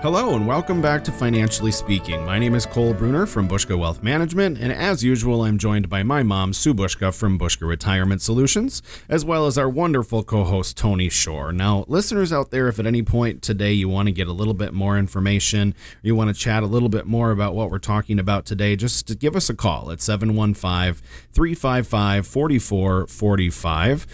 Hello and welcome back to Financially Speaking. My name is Cole Bruner from Bushka Wealth Management, and as usual, I'm joined by my mom, Sue Bushka from Bushka Retirement Solutions, as well as our wonderful co-host, Tony Shore. Now, listeners out there, if at any point today you want to get a little bit more information, you want to chat a little bit more about what we're talking about today, just give us a call at 715-355-4445,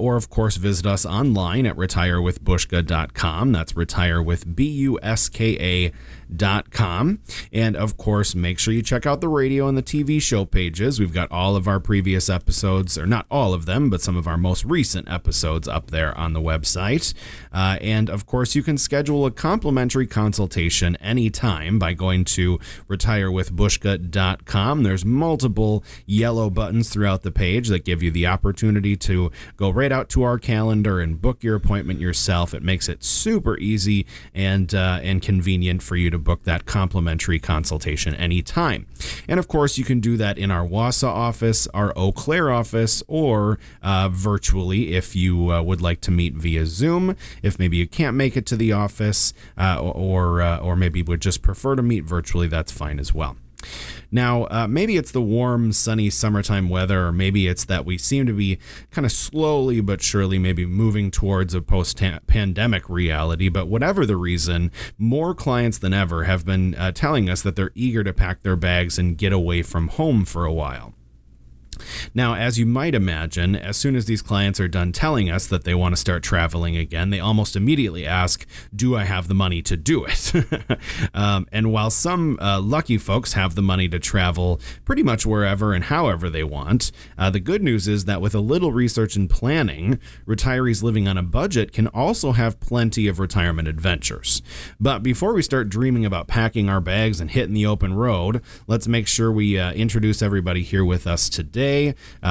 or of course, visit us online at retirewithbushka.com. That's retire with B-U-S. kayak.com. And of course, make sure you check out the radio and the TV show pages. We've got all of our previous episodes, or not all of them, but some of our most recent episodes up there on the website. And of course, you can schedule a complimentary consultation anytime by going to retirewithbushka.com. There's multiple yellow buttons throughout the page that give you the opportunity to go right out to our calendar and book your appointment yourself. It makes it super easy and convenient for you to book that complimentary consultation anytime. And of course, you can do that in our Wausau office, our Eau Claire office, or virtually if you would like to meet via Zoom. If maybe you can't make it to the office or maybe would just prefer to meet virtually, that's fine as well. Now, maybe it's the warm, sunny summertime weather, or maybe it's that we seem to be kind of slowly but surely maybe moving towards a post-pandemic reality. But whatever the reason, more clients than ever have been telling us that they're eager to pack their bags and get away from home for a while. Now, as you might imagine, as soon as these clients are done telling us that they want to start traveling again, they almost immediately ask, do I have the money to do it? And while some lucky folks have the money to travel pretty much wherever and however they want, the good news is that with a little research and planning, retirees living on a budget can also have plenty of retirement adventures. But before we start dreaming about packing our bags and hitting the open road, let's make sure we introduce everybody here with us today.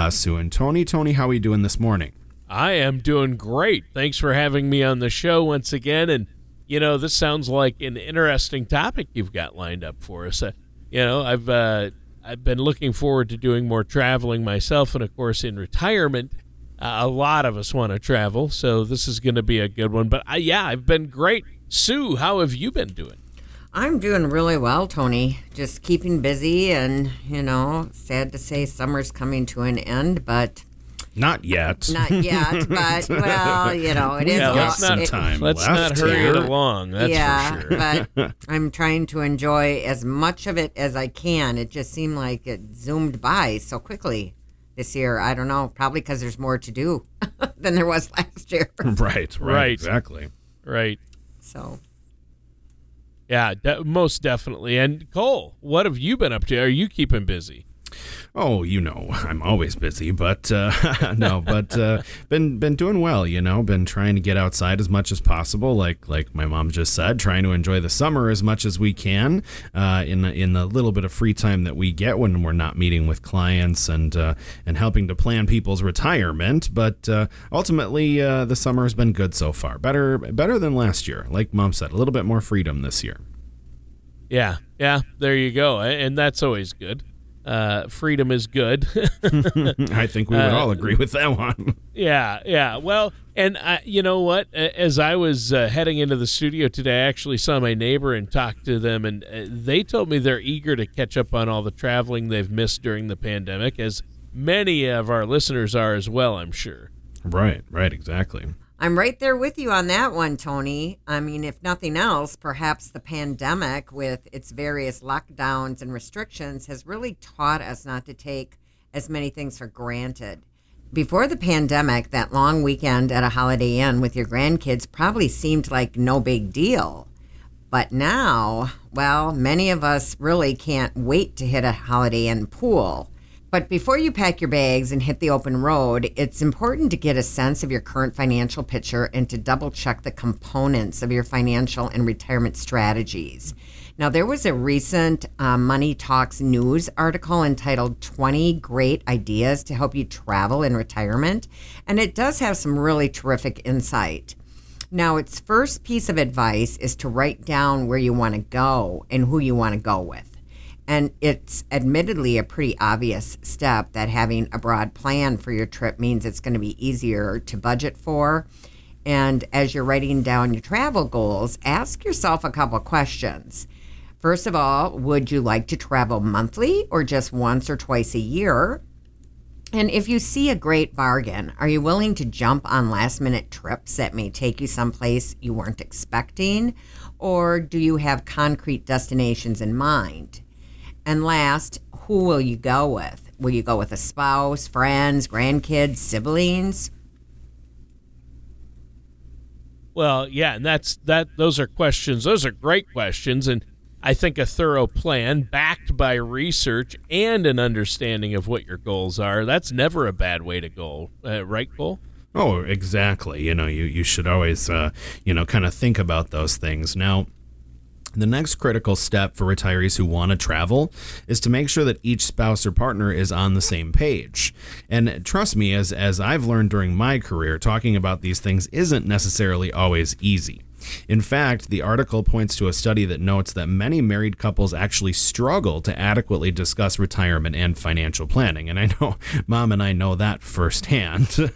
Sue and Tony. Tony, how are you doing this morning? I am doing great. Thanks for having me on the show once again. And, you know, this sounds like an interesting topic you've got lined up for us. I've been looking forward to doing more traveling myself. And, of course, in retirement, a lot of us want to travel. So this is going to be a good one. But, I've been great. Sue, how have you been doing? I'm doing really well, Tony. Just keeping busy and, you know, sad to say summer's coming to an end, but... Not yet, but, well, you know, it is... Let's not hurry it along, that's for sure. Yeah, but I'm trying to enjoy as much of it as I can. It just seemed like it zoomed by so quickly this year. I don't know, probably because there's more to do than there was last year. Right, exactly. Right. So... Yeah, most definitely. And Cole, what have you been up to? Are you keeping busy? Oh, you know, I'm always busy, but been doing well, you know, been trying to get outside as much as possible. Like my mom just said, trying to enjoy the summer as much as we can in the little bit of free time that we get when we're not meeting with clients and helping to plan people's retirement. But ultimately, the summer has been good so far. Better than last year. Like mom said, a little bit more freedom this year. Yeah, there you go. And that's always good. Freedom is good. I think we would all agree with that one. Yeah. Well, and you know what? As I was heading into the studio today, I actually saw my neighbor and talked to them, and they told me they're eager to catch up on all the traveling they've missed during the pandemic, as many of our listeners are as well, I'm sure. Right, exactly. I'm right there with you on that one, Tony. I mean, if nothing else, perhaps the pandemic with its various lockdowns and restrictions has really taught us not to take as many things for granted. Before the pandemic, that long weekend at a Holiday Inn with your grandkids probably seemed like no big deal. But now, well, many of us really can't wait to hit a Holiday Inn pool. But before you pack your bags and hit the open road, it's important to get a sense of your current financial picture and to double-check the components of your financial and retirement strategies. Now, there was a recent Money Talks News article entitled 20 Great Ideas to Help You Travel in Retirement, and it does have some really terrific insight. Now, its first piece of advice is to write down where you want to go and who you want to go with. And it's admittedly a pretty obvious step that having a broad plan for your trip means it's going to be easier to budget for. And as you're writing down your travel goals, ask yourself a couple questions. First of all, would you like to travel monthly or just once or twice a year? And if you see a great bargain, are you willing to jump on last-minute trips that may take you someplace you weren't expecting? Or do you have concrete destinations in mind? And last, who will you go with? Will you go with a spouse, friends, grandkids, siblings? Well, yeah, and that's that. Those are questions. Those are great questions, and I think a thorough plan backed by research and an understanding of what your goals are. That's never a bad way to go, right, Cole? Oh, exactly. You know, you should always, kind of think about those things now. The next critical step for retirees who want to travel is to make sure that each spouse or partner is on the same page. And trust me, as I've learned during my career, talking about these things isn't necessarily always easy. In fact, the article points to a study that notes that many married couples actually struggle to adequately discuss retirement and financial planning. And I know Mom and I know that firsthand,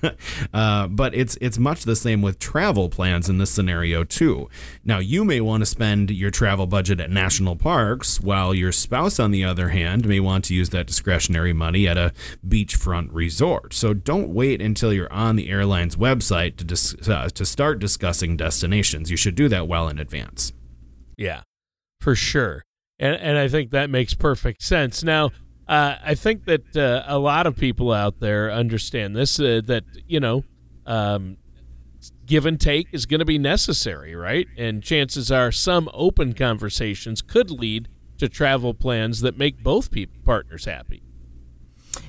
but it's much the same with travel plans in this scenario, too. Now, you may want to spend your travel budget at national parks, while your spouse, on the other hand, may want to use that discretionary money at a beachfront resort. So don't wait until you're on the airline's website to start discussing destinations. You should do that well in advance. Yeah, for sure. And I think that makes perfect sense. Now, I think that a lot of people out there understand this, that, give and take is going to be necessary, right? And chances are some open conversations could lead to travel plans that make both partners happy.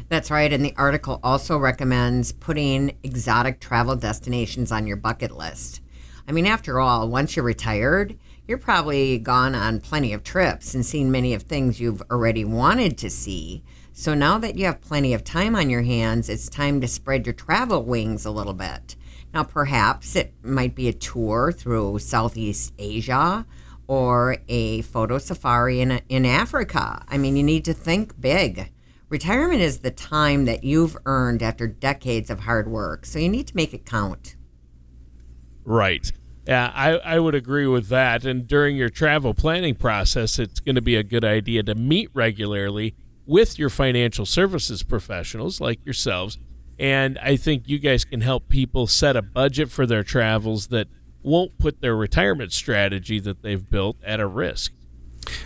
That's right. And the article also recommends putting exotic travel destinations on your bucket list. I mean, after all, once you're retired, you're probably gone on plenty of trips and seen many of things you've already wanted to see. So now that you have plenty of time on your hands, it's time to spread your travel wings a little bit. Now, perhaps it might be a tour through Southeast Asia or a photo safari in Africa. I mean, you need to think big. Retirement is the time that you've earned after decades of hard work, so you need to make it count. Right. Yeah, I would agree with that. And during your travel planning process, it's going to be a good idea to meet regularly with your financial services professionals like yourselves. And I think you guys can help people set a budget for their travels that won't put their retirement strategy that they've built at a risk.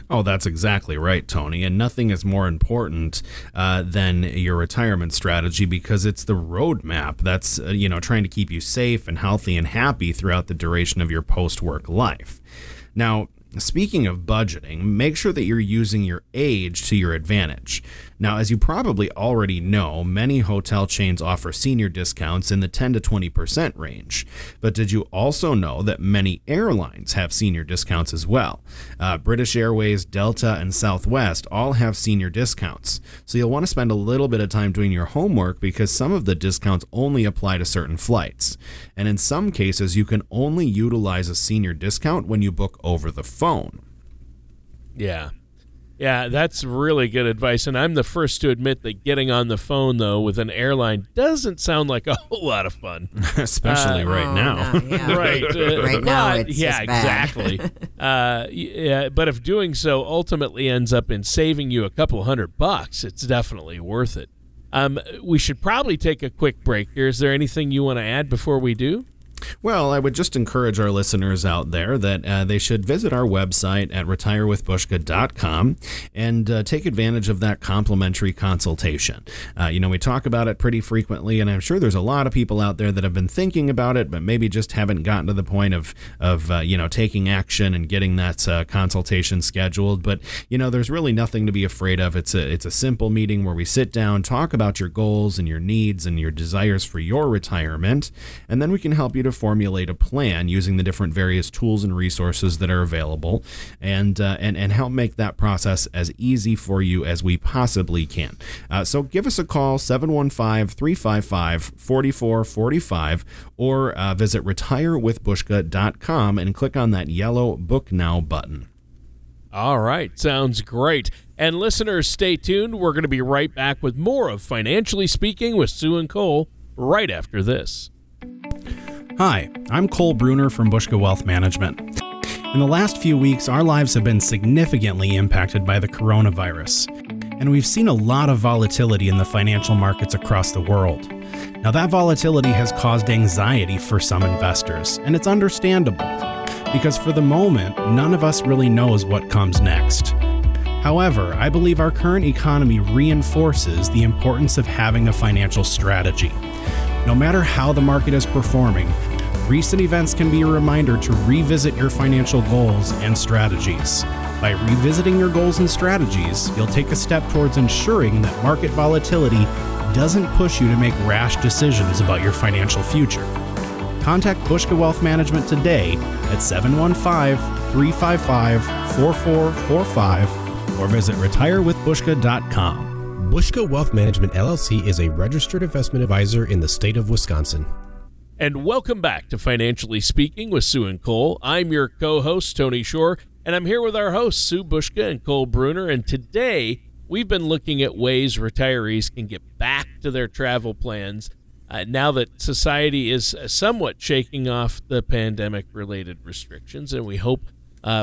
Oh, that's exactly right, Tony. And nothing is more important than your retirement strategy, because it's the roadmap that's, trying to keep you safe and healthy and happy throughout the duration of your post-work life. Now, speaking of budgeting, make sure that you're using your age to your advantage. Now, as you probably already know, many hotel chains offer senior discounts in the 10 to 20% range. But did you also know that many airlines have senior discounts as well? British Airways, Delta, and Southwest all have senior discounts. So you'll want to spend a little bit of time doing your homework, because some of the discounts only apply to certain flights. And in some cases, you can only utilize a senior discount when you book over the phone. Yeah, that's really good advice. And I'm the first to admit that getting on the phone, though, with an airline doesn't sound like a whole lot of fun. Especially right now. No, yeah. Right. Right now, it's just bad. Exactly. But if doing so ultimately ends up in saving you a couple $100, it's definitely worth it. We should probably take a quick break here. Is there anything you want to add before we do? Well, I would just encourage our listeners out there that they should visit our website at retirewithbushka.com and take advantage of that complimentary consultation. We talk about it pretty frequently, and I'm sure there's a lot of people out there that have been thinking about it, but maybe just haven't gotten to the point of taking action and getting that consultation scheduled. But, there's really nothing to be afraid of. It's a simple meeting where we sit down, talk about your goals and your needs and your desires for your retirement, and then we can help you to formulate a plan using the different various tools and resources that are available and help make that process as easy for you as we possibly can. So give us a call, 715-355-4445, or visit retirewithbushka.com and click on that yellow Book Now button. All right. Sounds great. And listeners, stay tuned. We're going to be right back with more of Financially Speaking with Sue and Cole right after this. Hi, I'm Cole Bruner from Bushka Wealth Management. In the last few weeks, our lives have been significantly impacted by the coronavirus, and we've seen a lot of volatility in the financial markets across the world. Now, that volatility has caused anxiety for some investors, and it's understandable, because for the moment, none of us really knows what comes next. However, I believe our current economy reinforces the importance of having a financial strategy. No matter how the market is performing, recent events can be a reminder to revisit your financial goals and strategies. By revisiting your goals and strategies, you'll take a step towards ensuring that market volatility doesn't push you to make rash decisions about your financial future. Contact Bushka Wealth Management today at 715-355-4445 or visit retirewithbushka.com. Bushka Wealth Management, LLC is a registered investment advisor in the state of Wisconsin. And welcome back to Financially Speaking with Sue and Cole. I'm your co-host, Tony Shore, and I'm here with our hosts, Sue Bushka and Cole Bruner. And today, we've been looking at ways retirees can get back to their travel plans now that society is somewhat shaking off the pandemic-related restrictions. And we hope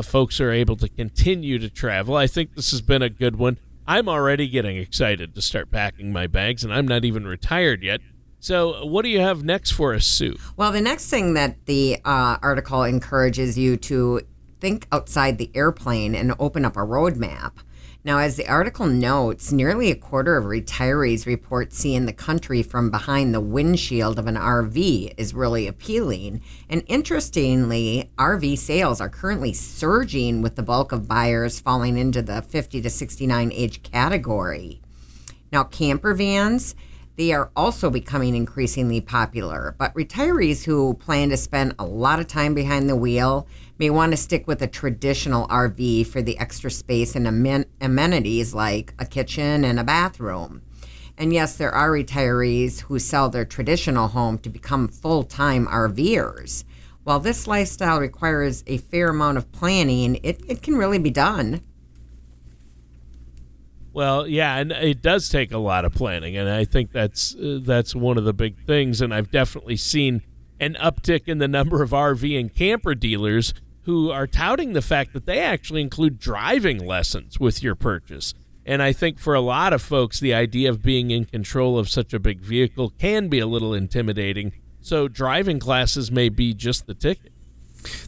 folks are able to continue to travel. I think this has been a good one. I'm already getting excited to start packing my bags, and I'm not even retired yet. So what do you have next for us, Sue? Well, the next thing that the article encourages you to think outside the airplane and open up a roadmap. Now, as the article notes, nearly a quarter of retirees report seeing the country from behind the windshield of an RV is really appealing. And interestingly, RV sales are currently surging, with the bulk of buyers falling into the 50 to 69 age category. Now, camper vans, they are also becoming increasingly popular, but retirees who plan to spend a lot of time behind the wheel may want to stick with a traditional RV for the extra space and amenities like a kitchen and a bathroom. And yes, there are retirees who sell their traditional home to become full-time RVers. While this lifestyle requires a fair amount of planning, it can really be done. Well, yeah, and it does take a lot of planning, and I think that's one of the big things. And I've definitely seen an uptick in the number of RV and camper dealers who are touting the fact that they actually include driving lessons with your purchase. And I think for a lot of folks, the idea of being in control of such a big vehicle can be a little intimidating. So driving classes may be just the ticket.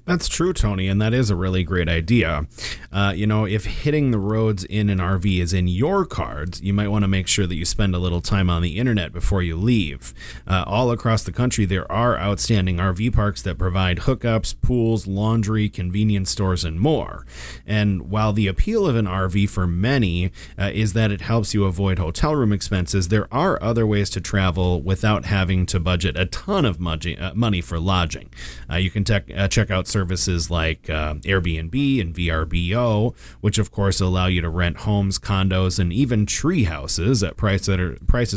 That's true, Tony, and that is a really great idea. If hitting the roads in an RV is in your cards, you might want to make sure that you spend a little time on the internet before you leave. All across the country, there are outstanding RV parks that provide hookups, pools, laundry, convenience stores, and more. And while the appeal of an RV for many is that it helps you avoid hotel room expenses, there are other ways to travel without having to budget a ton of money for lodging. You can check out services like Airbnb and VRBO, which of course allow you to rent homes, condos, and even tree houses at prices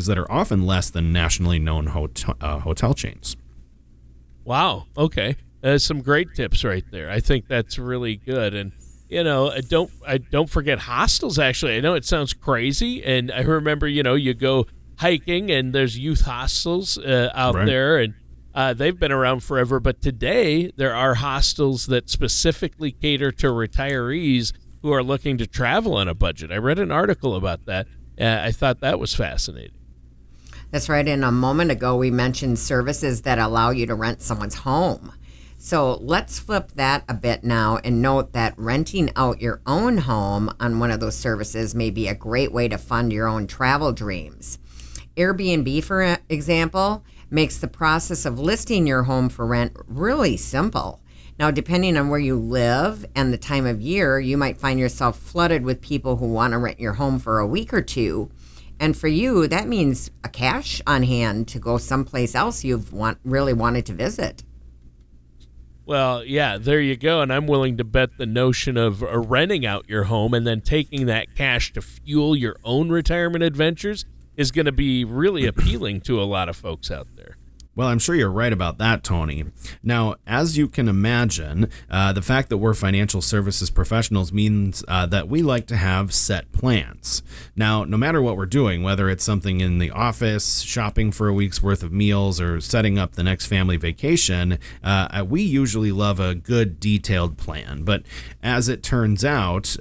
that are often less than nationally known hotel chains. Wow. Okay. Some great tips right there. I think that's really good. And don't forget hostels. Actually, I know it sounds crazy, and I remember you go hiking and there's youth hostels out right there, and they've been around forever, but today there are hostels that specifically cater to retirees who are looking to travel on a budget. I read an article about that. I thought that was fascinating. That's right. And a moment ago, we mentioned services that allow you to rent someone's home. So let's flip that a bit now and note that renting out your own home on one of those services may be a great way to fund your own travel dreams. Airbnb, for example, makes the process of listing your home for rent really simple. Now, depending on where you live and the time of year, you might find yourself flooded with people who want to rent your home for a week or two. And for you, that means a cash on hand to go someplace else you've really wanted to visit. Well, yeah, there you go. And I'm willing to bet the notion of renting out your home and then taking that cash to fuel your own retirement adventures is going to be really appealing to a lot of folks out there. Well, I'm sure you're right about that, Tony. Now, as you can imagine, the fact that we're financial services professionals means that we like to have set plans. Now, no matter what we're doing, whether it's something in the office, shopping for a week's worth of meals, or setting up the next family vacation, we usually love a good detailed plan. But as it turns out,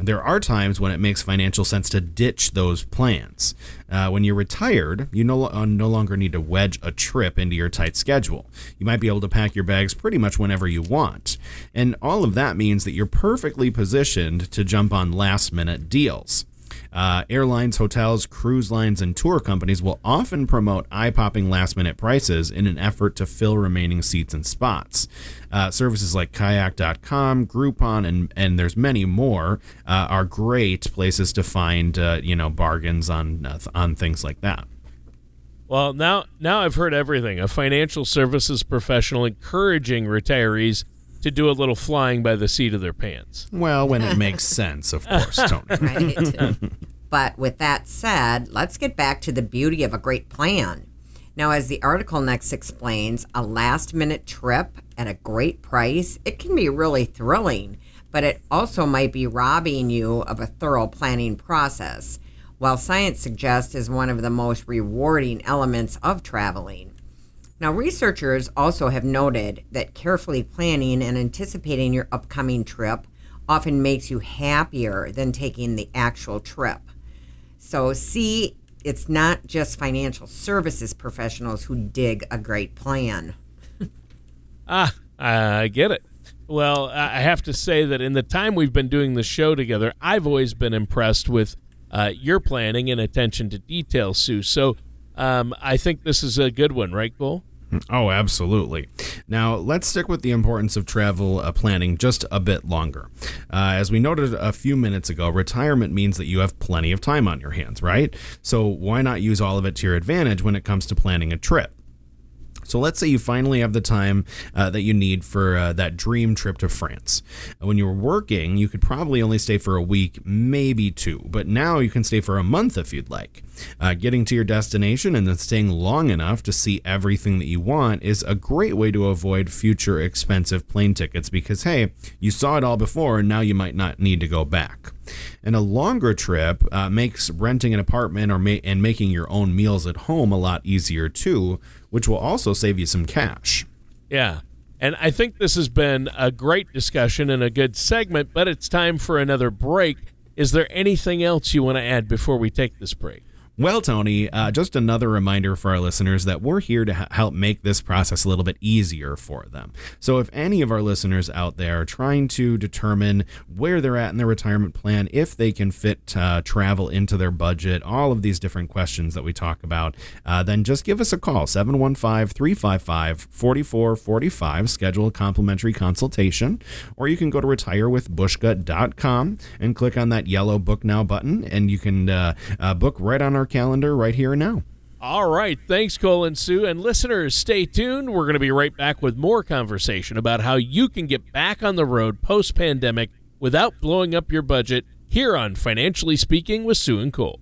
there are times when it makes financial sense to ditch those plans. When you're retired, you no longer need to wedge a trip into your tight schedule. You might be able to pack your bags pretty much whenever you want. And all of that means that you're perfectly positioned to jump on last-minute deals. Airlines, hotels, cruise lines, and tour companies will often promote eye-popping last-minute prices in an effort to fill remaining seats and spots. Services like kayak.com, Groupon, and there's many more are great places to find bargains on things like that. Well, now I've heard everything. A financial services professional encouraging retirees to do a little flying by the seat of their pants. Well, when it makes sense, of course, Tony. Right. But with that said, let's get back to the beauty of a great plan. Now, as the article next explains, a last-minute trip at a great price, it can be really thrilling, but it also might be robbing you of a thorough planning process, while science suggests is one of the most rewarding elements of traveling. Now, researchers also have noted that carefully planning and anticipating your upcoming trip often makes you happier than taking the actual trip. So see, it's not just financial services professionals who dig a great plan. I get it. Well, I have to say that in the time we've been doing the show together, I've always been impressed with your planning and attention to detail, Sue. So I think this is a good one, right, Cole? Oh, absolutely. Now, let's stick with the importance of travel planning just a bit longer. As we noted a few minutes ago, retirement means that you have plenty of time on your hands, right? So why not use all of it to your advantage when it comes to planning a trip? So let's say you finally have the time that you need for that dream trip to France. When you were working, you could probably only stay for a week, maybe two, but now you can stay for a month if you'd like. Getting to your destination and then staying long enough to see everything that you want is a great way to avoid future expensive plane tickets because, hey, you saw it all before and now you might not need to go back. And a longer trip makes renting an apartment or and making your own meals at home a lot easier too, which will also save you some cash. Yeah, and I think this has been a great discussion and a good segment, but it's time for another break. Is there anything else you want to add before we take this break? Well, Tony, just another reminder for our listeners that we're here to help make this process a little bit easier for them. So if any of our listeners out there are trying to determine where they're at in their retirement plan, if they can fit travel into their budget, all of these different questions that we talk about, then just give us a call, 715-355-4445, schedule a complimentary consultation, or you can go to retirewithbushka.com and click on that yellow book now button, and you can book right on our calendar right here and now. All right. Thanks, Cole and Sue. And listeners, stay tuned. We're going to be right back with more conversation about how you can get back on the road post-pandemic without blowing up your budget here on Financially Speaking with Sue and Cole.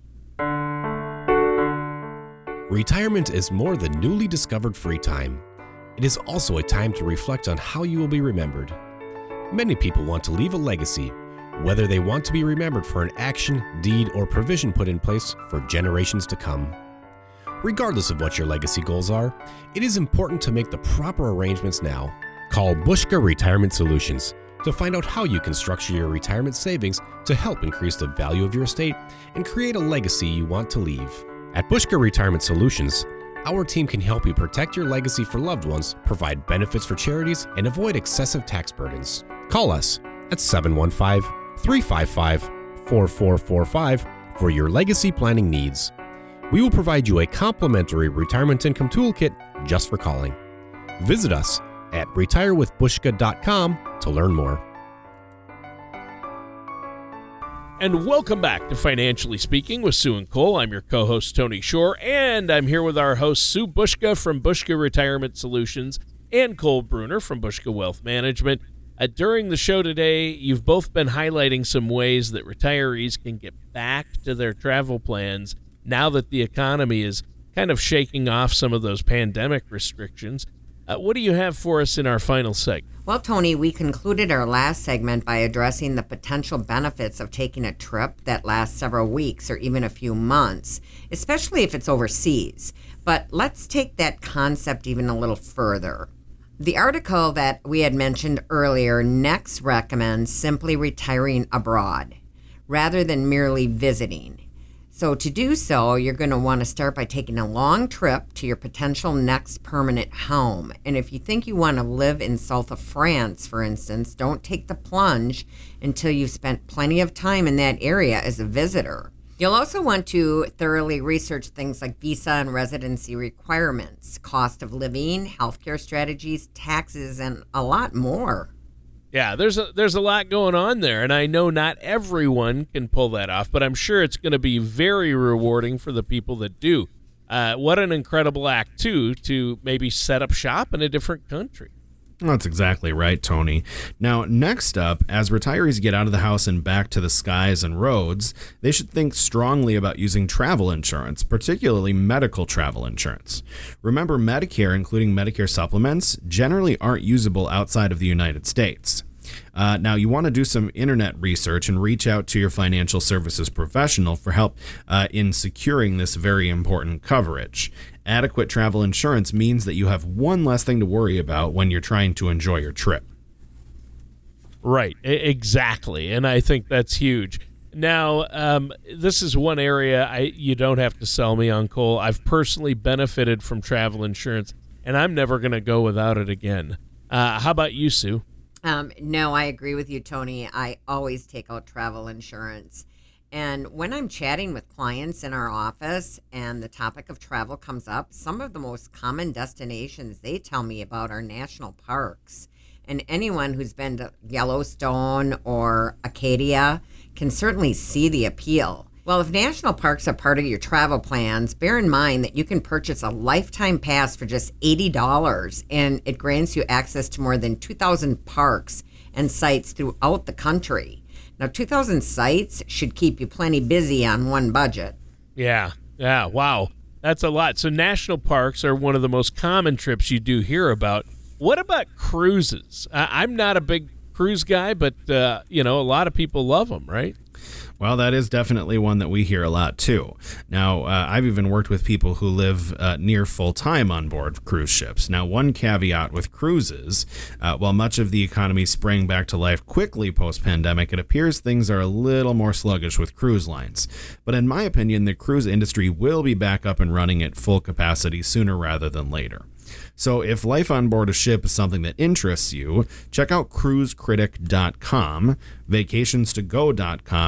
Retirement is more than newly discovered free time. It is also a time to reflect on how you will be remembered. Many people want to leave a legacy, whether they want to be remembered for an action, deed, or provision put in place for generations to come. Regardless of what your legacy goals are, it is important to make the proper arrangements now. Call Bushka Retirement Solutions to find out how you can structure your retirement savings to help increase the value of your estate and create a legacy you want to leave. At Bushka Retirement Solutions, our team can help you protect your legacy for loved ones, provide benefits for charities, and avoid excessive tax burdens. Call us at 715-355-4445 for your legacy planning needs. We will provide you a complimentary retirement income toolkit just for calling. Visit us at retirewithbushka.com to learn more. And welcome back to Financially Speaking with Sue and Cole. I'm your co-host, Tony Shore, and I'm here with our host, Sue Bushka from Bushka Retirement Solutions and Cole Bruner from Bushka Wealth Management. During the show today, you've both been highlighting some ways that retirees can get back to their travel plans now that the economy is kind of shaking off some of those pandemic restrictions. What do you have for us in our final segment? Well, Tony, we concluded our last segment by addressing the potential benefits of taking a trip that lasts several weeks or even a few months, especially if it's overseas. But let's take that concept even a little further. The article that we had mentioned earlier next recommends simply retiring abroad rather than merely visiting. So to do so, you're going to want to start by taking a long trip to your potential next permanent home. And if you think you want to live in south of France, for instance, don't take the plunge until you've spent plenty of time in that area as a visitor. You'll also want to thoroughly research things like visa and residency requirements, cost of living, healthcare strategies, taxes, and a lot more. Yeah, there's a lot going on there, and I know not everyone can pull that off, but I'm sure it's going to be very rewarding for the people that do. What an incredible act, too, to maybe set up shop in a different country. That's exactly right, Tony. Now, next up, as retirees get out of the house and back to the skies and roads, they should think strongly about using travel insurance, particularly medical travel insurance. Remember, Medicare, including Medicare supplements, generally aren't usable outside of the United States. Now, you want to do some internet research and reach out to your financial services professional for help in securing this very important coverage. Adequate travel insurance means that you have one less thing to worry about when you're trying to enjoy your trip. Right, exactly, and I think that's huge. Now, this is one area you don't have to sell me on, Cole. I've personally benefited from travel insurance, and I'm never going to go without it again. How about you, Sue? No, I agree with you, Tony. I always take out travel insurance. And when I'm chatting with clients in our office and the topic of travel comes up, some of the most common destinations they tell me about are national parks. And anyone who's been to Yellowstone or Acadia can certainly see the appeal. Well, if national parks are part of your travel plans, bear in mind that you can purchase a lifetime pass for just $80, and it grants you access to more than 2,000 parks and sites throughout the country. Now, 2,000 sites should keep you plenty busy on one budget. Yeah, wow. That's a lot. So national parks are one of the most common trips you do hear about. What about cruises? I'm not a big cruise guy, but, a lot of people love them, right? Well, that is definitely one that we hear a lot, too. Now, I've even worked with people who live near full-time on board cruise ships. Now, one caveat with cruises, while much of the economy sprang back to life quickly post-pandemic, it appears things are a little more sluggish with cruise lines. But in my opinion, the cruise industry will be back up and running at full capacity sooner rather than later. So if life on board a ship is something that interests you, check out CruiseCritic.com, VacationsToGo.com,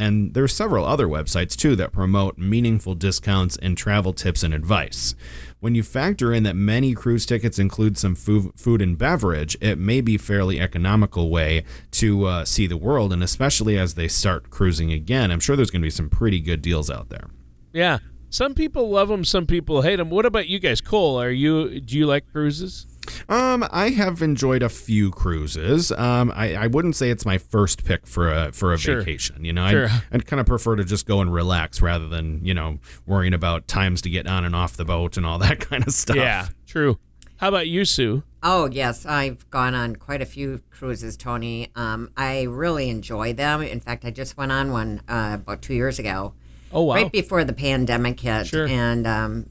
and there's several other websites, too, that promote meaningful discounts and travel tips and advice. When you factor in that many cruise tickets include some food and beverage, it may be a fairly economical way to see the world, and especially as they start cruising again, I'm sure there's going to be some pretty good deals out there. Yeah. Some people love them, some people hate them. What about you guys? Cole, do you like cruises? I have enjoyed a few cruises. I wouldn't say it's my first pick for a vacation. I'd kind of prefer to just go and relax rather than, worrying about times to get on and off the boat and all that kind of stuff. Yeah, true. How about you, Sue? Oh, yes. I've gone on quite a few cruises, Tony. I really enjoy them. In fact, I just went on one about 2 years ago. Oh, wow. Right before the pandemic hit, and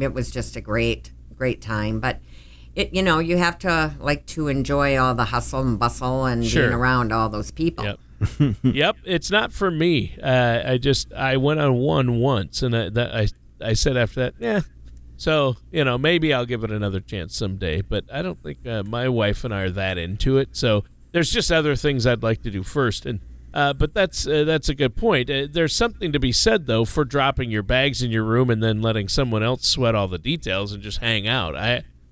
it was just a great time. But you have to like to enjoy all the hustle and bustle and being around all those people. Yep, it's not for me. I went on one once, and I I said after that, yeah. So, you know, maybe I'll give it another chance someday, but I don't think my wife and I are that into it. So there's just other things I'd like to do first. And but that's a good point. There's something to be said, though, for dropping your bags in your room and then letting someone else sweat all the details and just hang out.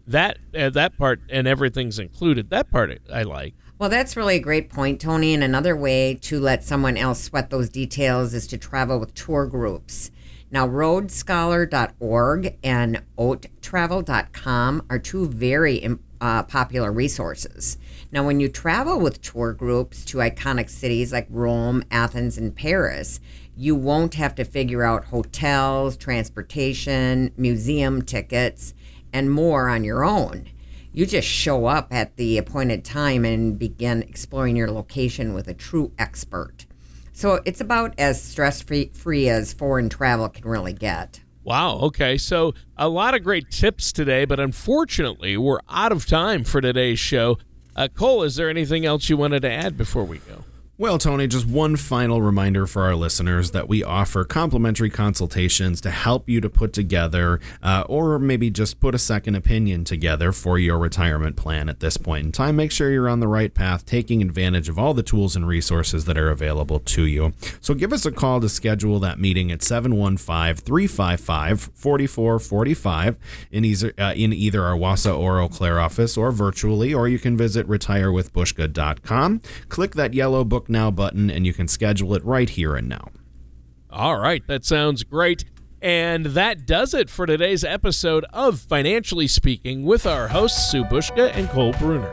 That part, and everything's included, that part I like. Well, that's really a great point, Tony. And another way to let someone else sweat those details is to travel with tour groups. Now, RoadScholar.org and OatTravel.com are two very popular resources. Now, when you travel with tour groups to iconic cities like Rome, Athens, and Paris, you won't have to figure out hotels, transportation, museum tickets, and more on your own. You just show up at the appointed time and begin exploring your location with a true expert. So it's about as stress-free as foreign travel can really get. Wow, okay, so a lot of great tips today, but unfortunately we're out of time for today's show. Cole, is there anything else you wanted to add before we go? Well, Tony, just one final reminder for our listeners that we offer complimentary consultations to help you to put together or maybe just put a second opinion together for your retirement plan at this point in time. Make sure you're on the right path, taking advantage of all the tools and resources that are available to you. So give us a call to schedule that meeting at 715-355-4445 in either our Wausau or Eau Claire office or virtually, or you can visit retirewithbushka.com. Click that yellow book now button and you can schedule it right here and now. All right, that sounds great. And that does it for today's episode of Financially Speaking with our hosts Sue Bushka and Cole Bruner.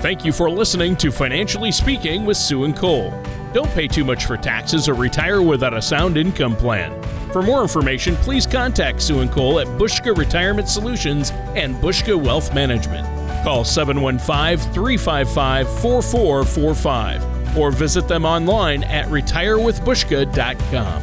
Thank you for listening to Financially Speaking with Sue and Cole. Don't pay too much for taxes or retire without a sound income plan. For more information, please contact Sue and Cole at Bushka Retirement Solutions and Bushka Wealth Management. Call 715-355-4445 or visit them online at retirewithbushka.com.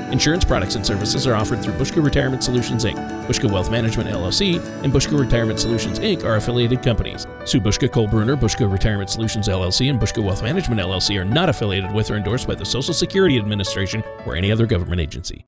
Insurance products and services are offered through Bushka Retirement Solutions, Inc. Bushka Wealth Management, LLC, and Bushka Retirement Solutions, Inc. are affiliated companies. Sue Bushka, Cole Bruner, Bushka Retirement Solutions, LLC, and Bushka Wealth Management, LLC are not affiliated with or endorsed by the Social Security Administration or any other government agency.